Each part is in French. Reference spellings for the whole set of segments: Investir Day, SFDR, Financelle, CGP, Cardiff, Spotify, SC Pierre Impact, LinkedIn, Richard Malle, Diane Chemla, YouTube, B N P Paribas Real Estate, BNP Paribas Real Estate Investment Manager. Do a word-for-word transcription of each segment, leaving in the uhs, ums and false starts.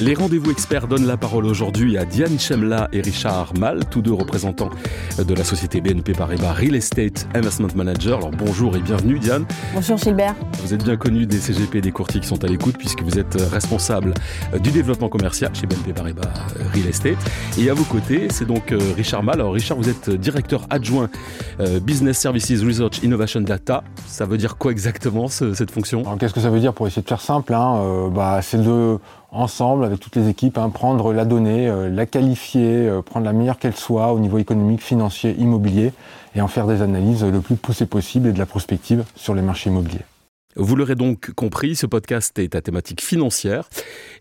Les Rendez-vous Experts donnent la parole aujourd'hui à Diane Chemla et Richard Malle, tous deux représentants de la société B N P Paribas Real Estate Investment Manager. Alors bonjour et bienvenue Diane. Bonjour Gilbert. Vous êtes bien connu des C G P et des courtiers qui sont à l'écoute puisque vous êtes responsable du développement commercial chez B N P Paribas Real Estate. Et à vos côtés, c'est donc Richard Malle. Alors Richard, vous êtes directeur adjoint Business Services Research Innovation Data. Ça veut dire quoi exactement ce, cette fonction ? Alors qu'est-ce que ça veut dire pour essayer de faire simple hein, euh, bah, c'est de... ensemble, avec toutes les équipes, hein, prendre la donnée, euh, la qualifier, euh, prendre la meilleure qu'elle soit au niveau économique, financier, immobilier, et en faire des analyses le plus poussées possible et de la prospective sur les marchés immobiliers. Vous l'aurez donc compris, ce podcast est à thématique financière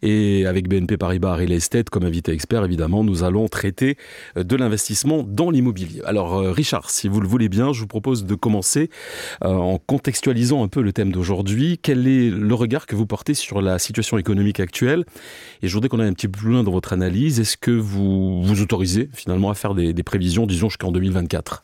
et avec B N P Paribas Real Estate comme invité expert, évidemment, nous allons traiter de l'investissement dans l'immobilier. Alors Richard, si vous le voulez bien, je vous propose de commencer en contextualisant un peu le thème d'aujourd'hui. Quel est le regard que vous portez sur la situation économique actuelle ? Et je voudrais qu'on aille un petit peu plus loin dans votre analyse. Est-ce que vous vous autorisez finalement à faire des, des prévisions, disons jusqu'en deux mille vingt-quatre ?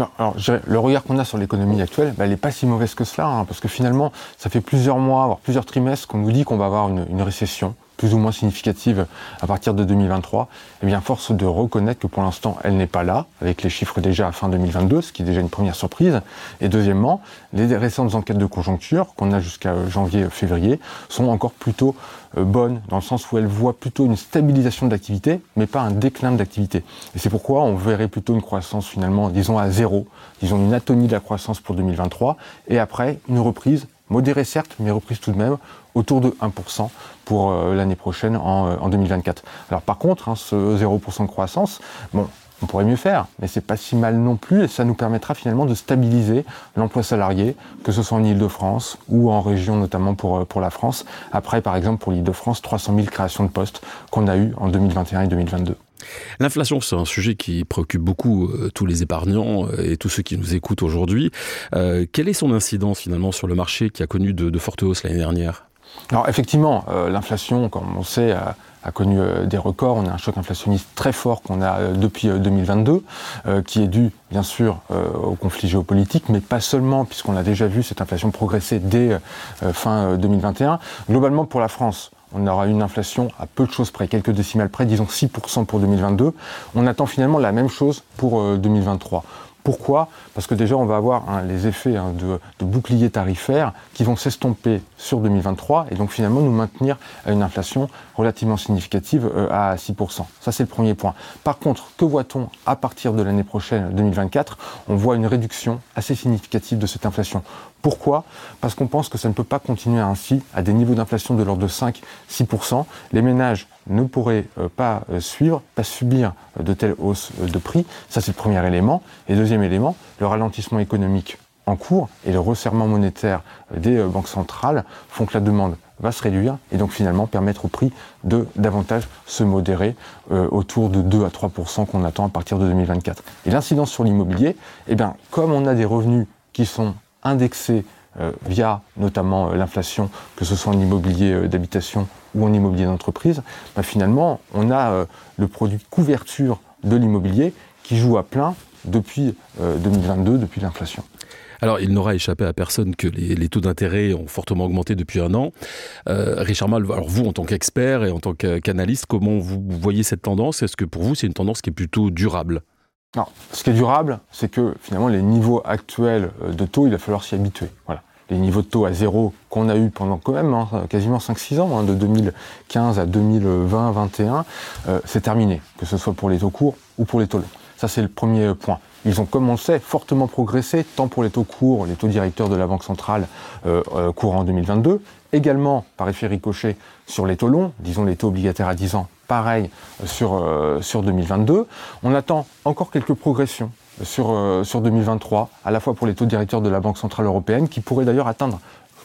Non, alors, je dirais, le regard qu'on a sur l'économie actuelle, bah, elle n'est pas si mauvaise que cela, hein, parce que finalement, ça fait plusieurs mois, voire plusieurs trimestres, qu'on nous dit qu'on va avoir une, une récession, plus ou moins significative, à partir de deux mille vingt-trois. Eh bien, force de reconnaître que pour l'instant, elle n'est pas là, avec les chiffres déjà à fin deux mille vingt-deux, ce qui est déjà une première surprise. Et deuxièmement, les récentes enquêtes de conjoncture, qu'on a jusqu'à janvier-février, sont encore plutôt bonne, dans le sens où elle voit plutôt une stabilisation de l'activité, mais pas un déclin d'activité. Et c'est pourquoi on verrait plutôt une croissance finalement, disons à zéro, disons une atomie de la croissance pour deux mille vingt-trois, et après une reprise, modérée certes, mais reprise tout de même, autour de un pour cent pour euh, l'année prochaine en, euh, en deux mille vingt-quatre. Alors par contre, hein, ce zéro pour cent de croissance, bon, on pourrait mieux faire, mais c'est pas si mal non plus, et ça nous permettra finalement de stabiliser l'emploi salarié, que ce soit en Île-de-France ou en région, notamment pour, pour la France. Après, par exemple, pour l'Île-de-France, trois cent mille créations de postes qu'on a eues en deux mille vingt et un et deux mille vingt-deux. L'inflation, c'est un sujet qui préoccupe beaucoup euh, tous les épargnants et tous ceux qui nous écoutent aujourd'hui. Euh, quelle est son incidence finalement sur le marché qui a connu de, de fortes hausses l'année dernière ? Alors effectivement, euh, l'inflation, comme on sait, euh, a connu des records. On a un choc inflationniste très fort qu'on a depuis deux mille vingt-deux, euh, qui est dû, bien sûr, euh, au conflit géopolitique, mais pas seulement, puisqu'on a déjà vu cette inflation progresser dès euh, fin deux mille vingt et un. Globalement, pour la France, on aura une inflation à peu de choses près, quelques décimales près, disons six pour cent pour deux mille vingt-deux. On attend finalement la même chose pour euh, deux mille vingt-trois. Pourquoi ? Parce que déjà, on va avoir hein, les effets hein, de, de bouclier tarifaire qui vont s'estomper sur deux mille vingt-trois et donc finalement nous maintenir à une inflation relativement significative euh, à six pour cent. Ça, c'est le premier point. Par contre, que voit-on à partir de l'année prochaine, deux mille vingt-quatre ? On voit une réduction assez significative de cette inflation. Pourquoi ? Parce qu'on pense que ça ne peut pas continuer ainsi à des niveaux d'inflation de l'ordre de cinq à six pour cent. Les ménages ne pourraient euh, pas euh, suivre, pas subir euh, de telles hausses euh, de prix. Ça, c'est le premier élément. Et deuxième élément, le ralentissement économique en cours et le resserrement monétaire des banques centrales font que la demande va se réduire et donc finalement permettre au prix de davantage se modérer euh, autour de deux à trois pour cent qu'on attend à partir de deux mille vingt-quatre. Et l'incidence sur l'immobilier, eh bien, comme on a des revenus qui sont indexés euh, via notamment euh, l'inflation, que ce soit en immobilier euh, d'habitation ou en immobilier d'entreprise, bah, finalement on a euh, le produit couverture de l'immobilier qui joue à plein depuis euh, deux mille vingt-deux, depuis l'inflation. Alors, il n'aura échappé à personne que les, les taux d'intérêt ont fortement augmenté depuis un an. Euh, Richard Malle, alors vous, en tant qu'expert et en tant qu'analyste, comment vous voyez cette tendance ? Est-ce que pour vous, c'est une tendance qui est plutôt durable ? Alors, ce qui est durable, c'est que finalement, les niveaux actuels de taux, il va falloir s'y habituer. Voilà. Les niveaux de taux à zéro qu'on a eu pendant quand même hein, quasiment cinq six ans, hein, de deux mille quinze à deux mille vingt à deux mille vingt et un, euh, c'est terminé, que ce soit pour les taux courts ou pour les taux longs. Ça, c'est le premier point. Ils ont, comme on le sait, fortement progressé, tant pour les taux courts, les taux directeurs de la Banque centrale euh, euh, courant deux mille vingt-deux, également par effet ricochet sur les taux longs, disons les taux obligataires à dix ans, pareil sur, euh, sur deux mille vingt-deux. On attend encore quelques progressions sur, euh, sur deux mille vingt-trois, à la fois pour les taux directeurs de la Banque centrale européenne, qui pourraient d'ailleurs atteindre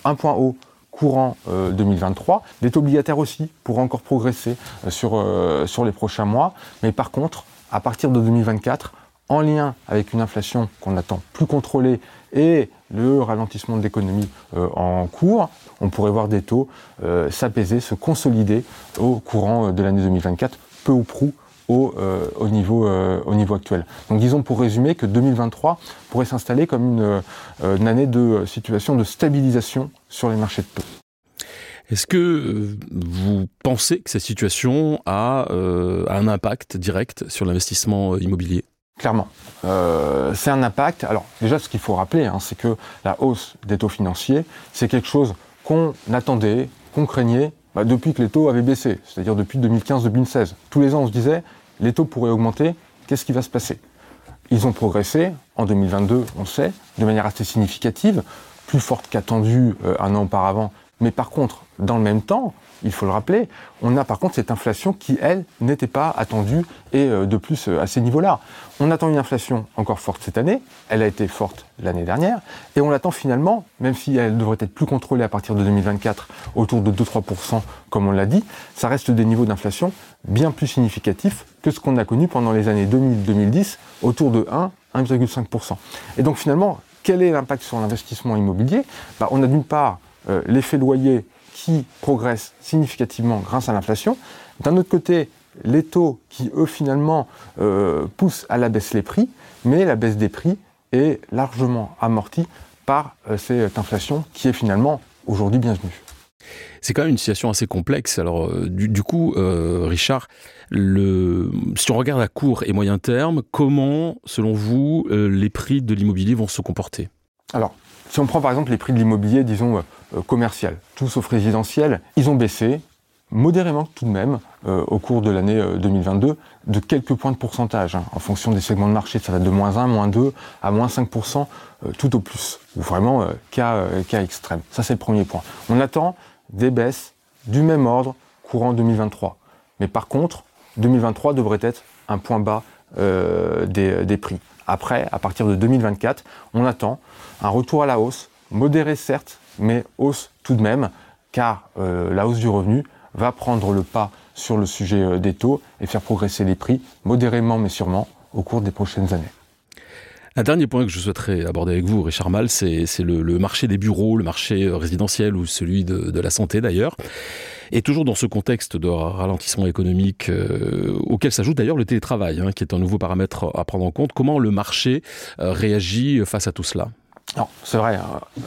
un point haut courant euh, deux mille vingt-trois, les taux obligataires aussi pourraient encore progresser euh, sur, euh, sur les prochains mois, mais par contre, à partir de deux mille vingt-quatre, en lien avec une inflation qu'on attend plus contrôlée et le ralentissement de l'économie euh, en cours, on pourrait voir des taux euh, s'apaiser, se consolider au courant de l'année deux mille vingt-quatre, peu ou prou au, euh, au, niveau, euh, au niveau actuel. Donc disons pour résumer que deux mille vingt-trois pourrait s'installer comme une, euh, une année de situation de stabilisation sur les marchés de taux. Est-ce que vous pensez que cette situation a euh, un impact direct sur l'investissement immobilier ? Clairement. Euh, c'est un impact. Alors déjà, ce qu'il faut rappeler, hein, c'est que la hausse des taux financiers, c'est quelque chose qu'on attendait, qu'on craignait bah, depuis que les taux avaient baissé, c'est-à-dire depuis deux mille quinze deux mille seize. Tous les ans, on se disait, les taux pourraient augmenter, qu'est-ce qui va se passer ? Ils ont progressé, en deux mille vingt-deux, on le sait, de manière assez significative, plus forte qu'attendue euh, un an auparavant. Mais par contre, dans le même temps, il faut le rappeler, on a par contre cette inflation qui, elle, n'était pas attendue et euh, de plus euh, à ces niveaux-là. On attend une inflation encore forte cette année, elle a été forte l'année dernière, et on l'attend finalement, même si elle devrait être plus contrôlée à partir de deux mille vingt-quatre, autour de deux à trois pour cent comme on l'a dit, ça reste des niveaux d'inflation bien plus significatifs que ce qu'on a connu pendant les années deux mille à deux mille dix, autour de un à un virgule cinq pour cent. Et donc finalement, quel est l'impact sur l'investissement immobilier ? Bah, on a d'une part euh, l'effet loyer qui progresse significativement grâce à l'inflation. D'un autre côté, les taux qui, eux, finalement, euh, poussent à la baisse les prix, mais la baisse des prix est largement amortie par euh, cette inflation qui est finalement aujourd'hui bienvenue. C'est quand même une situation assez complexe. Alors, du, du coup, euh, Richard, le, si on regarde à court et moyen terme, comment, selon vous, euh, les prix de l'immobilier vont se comporter ? Alors, si on prend par exemple les prix de l'immobilier, disons, euh, commercial, tout sauf résidentiel, ils ont baissé, modérément tout de même, euh, au cours de l'année euh, deux mille vingt-deux, de quelques points de pourcentage, hein, en fonction des segments de marché, ça va de moins un, moins deux à moins cinq pour cent, euh, tout au plus, ou vraiment euh, cas, euh, cas extrême. Ça, c'est le premier point. On attend des baisses du même ordre courant deux mille vingt-trois. Mais par contre, deux mille vingt-trois devrait être un point bas euh, des, des prix. Après, à partir de deux mille vingt-quatre, on attend un retour à la hausse, modéré certes, mais hausse tout de même, car euh, la hausse du revenu va prendre le pas sur le sujet euh, des taux et faire progresser les prix, modérément mais sûrement, au cours des prochaines années. Un dernier point que je souhaiterais aborder avec vous, Richard Malle, c'est, c'est le, le marché des bureaux, le marché résidentiel ou celui de, de la santé d'ailleurs. Et toujours dans ce contexte de ralentissement économique euh, auquel s'ajoute d'ailleurs le télétravail, hein, qui est un nouveau paramètre à prendre en compte, comment le marché euh, réagit face à tout cela ? Alors, c'est vrai, euh,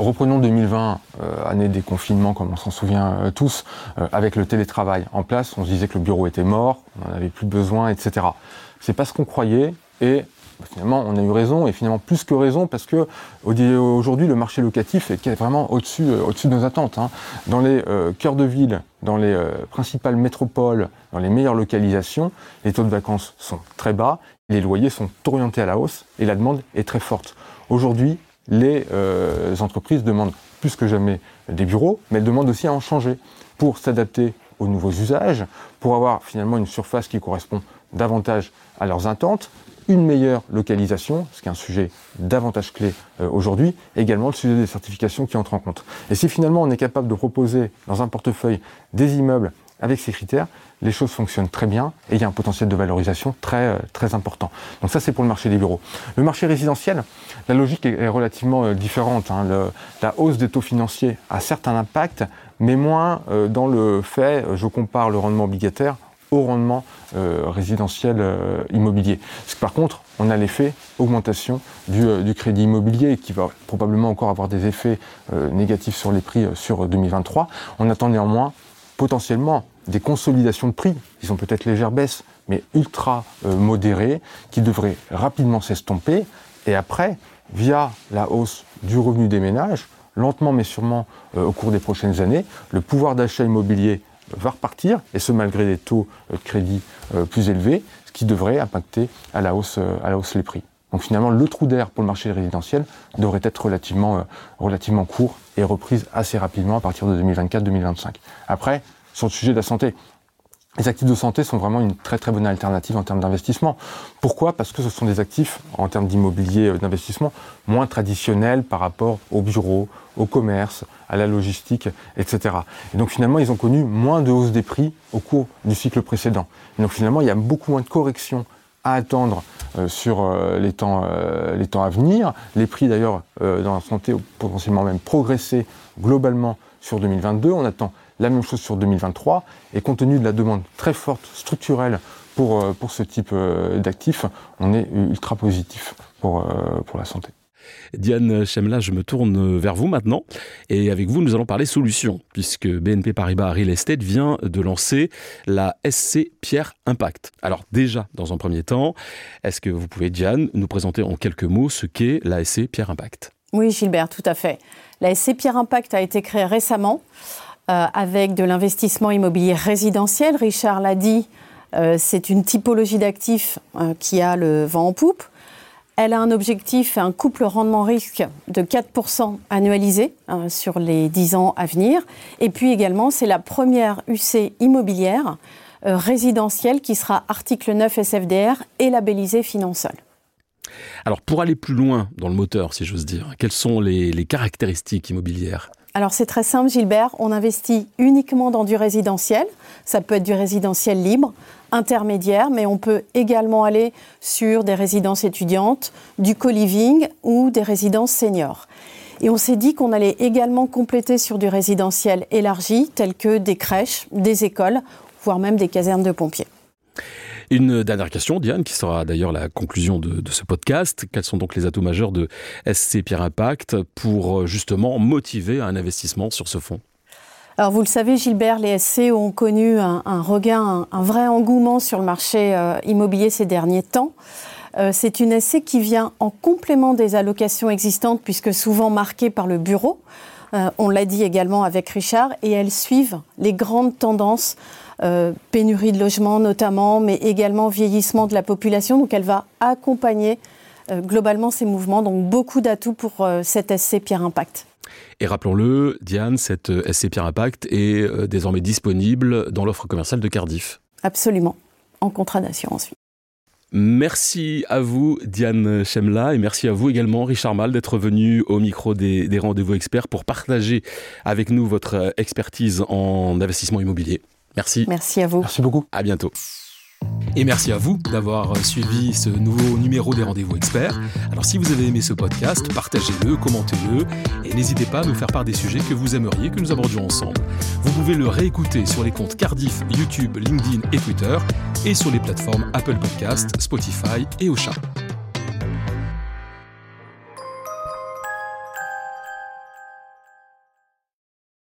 reprenons deux mille vingt, euh, année des confinements comme on s'en souvient euh, tous, euh, avec le télétravail en place, on se disait que le bureau était mort, on n'en avait plus besoin, et cetera. C'est pas ce qu'on croyait et bah, finalement on a eu raison et finalement plus que raison parce que aujourd'hui le marché locatif est vraiment au-dessus, euh, au-dessus de nos attentes, hein. Dans les euh, cœurs de ville, dans les euh, principales métropoles, dans les meilleures localisations, les taux de vacances sont très bas, les loyers sont orientés à la hausse et la demande est très forte. Aujourd'hui, les euh, entreprises demandent plus que jamais des bureaux, mais elles demandent aussi à en changer pour s'adapter aux nouveaux usages, pour avoir finalement une surface qui correspond davantage à leurs attentes, une meilleure localisation, ce qui est un sujet davantage clé euh, aujourd'hui, également le sujet des certifications qui entre en compte. Et si finalement on est capable de proposer dans un portefeuille des immeubles avec ces critères, les choses fonctionnent très bien et il y a un potentiel de valorisation très, très important. Donc ça, c'est pour le marché des bureaux. Le marché résidentiel, la logique est relativement différente, hein. Le, la hausse des taux financiers a certes un impact, mais moins euh, dans le fait, je compare le rendement obligataire au rendement euh, résidentiel euh, immobilier. Parce que par contre, on a l'effet augmentation du, euh, du crédit immobilier qui va probablement encore avoir des effets euh, négatifs sur les prix euh, sur deux mille vingt-trois. On attend néanmoins potentiellement des consolidations de prix, ils ont peut-être légère baisse, mais ultra euh, modérées, qui devraient rapidement s'estomper. Et après, via la hausse du revenu des ménages, lentement mais sûrement euh, au cours des prochaines années, le pouvoir d'achat immobilier euh, va repartir, et ce malgré des taux euh, de crédit euh, plus élevés, ce qui devrait impacter à la hausse, euh, à la hausse les prix. Donc finalement, le trou d'air pour le marché résidentiel devrait être relativement, euh, relativement court et reprise assez rapidement à partir de deux mille vingt-quatre deux mille vingt-cinq. Après, sur le sujet de la santé, les actifs de santé sont vraiment une très très bonne alternative en termes d'investissement. Pourquoi ? Parce que ce sont des actifs, en termes d'immobilier d'investissement, moins traditionnels par rapport aux bureaux, au commerce, à la logistique, et cetera. Et donc finalement, ils ont connu moins de hausse des prix au cours du cycle précédent. Et donc finalement, il y a beaucoup moins de corrections à attendre euh, sur euh, les, temps, euh, les temps à venir. Les prix d'ailleurs euh, dans la santé ont potentiellement même progressé globalement sur deux mille vingt-deux. On attend la même chose sur deux mille vingt-trois et compte tenu de la demande très forte, structurelle pour, euh, pour ce type euh, d'actifs, on est ultra positif pour, euh, pour la santé. Diane Chemla, je me tourne vers vous maintenant et avec vous, nous allons parler solutions puisque B N P Paribas Real Estate vient de lancer la S C Pierre Impact. Alors déjà, dans un premier temps, est-ce que vous pouvez, Diane, nous présenter en quelques mots ce qu'est la S C Pierre Impact ? Oui, Gilbert, tout à fait. La S C Pierre Impact a été créée récemment euh, avec de l'investissement immobilier résidentiel. Richard l'a dit, euh, c'est une typologie d'actifs euh, qui a le vent en poupe. Elle a un objectif, un couple rendement-risque de quatre pour cent annualisé hein, sur les dix ans à venir. Et puis également, c'est la première U C immobilière euh, résidentielle qui sera article neuf S F D R et labellisée Financelle. Alors, pour aller plus loin dans le moteur, si j'ose dire, quelles sont les, les caractéristiques immobilières ? Alors, c'est très simple, Gilbert. On investit uniquement dans du résidentiel. Ça peut être du résidentiel libre, intermédiaire, mais on peut également aller sur des résidences étudiantes, du co-living ou des résidences seniors. Et on s'est dit qu'on allait également compléter sur du résidentiel élargi, tel que des crèches, des écoles, voire même des casernes de pompiers. Une dernière question, Diane, qui sera d'ailleurs la conclusion de, de ce podcast. Quels sont donc les atouts majeurs de S C Pierre Impact pour justement motiver un investissement sur ce fonds ? Alors vous le savez, Gilbert, les S C ont connu un, un regain, un, un vrai engouement sur le marché euh, immobilier ces derniers temps. Euh, c'est une S C qui vient en complément des allocations existantes, puisque souvent marquées par le bureau. Euh, on l'a dit également avec Richard, et elles suivent les grandes tendances Euh, pénurie de logements notamment, mais également vieillissement de la population. Donc elle va accompagner euh, globalement ces mouvements. Donc beaucoup d'atouts pour euh, cette S C Pierre Impact. Et rappelons-le, Diane, cette S C Pierre Impact est euh, désormais disponible dans l'offre commerciale de Cardiff. Absolument, en contrat d'assurance. Merci à vous, Diane Chemla, et merci à vous également, Richard Malle, d'être venu au micro des, des Rendez-vous Experts pour partager avec nous votre expertise en investissement immobilier. Merci. Merci à vous. Merci beaucoup. À bientôt. Et merci à vous d'avoir suivi ce nouveau numéro des Rendez-vous Experts. Alors si vous avez aimé ce podcast, partagez-le, commentez-le et n'hésitez pas à nous faire part des sujets que vous aimeriez que nous abordions ensemble. Vous pouvez le réécouter sur les comptes Cardiff, YouTube, LinkedIn et Twitter et sur les plateformes Apple Podcasts, Spotify et Ocha.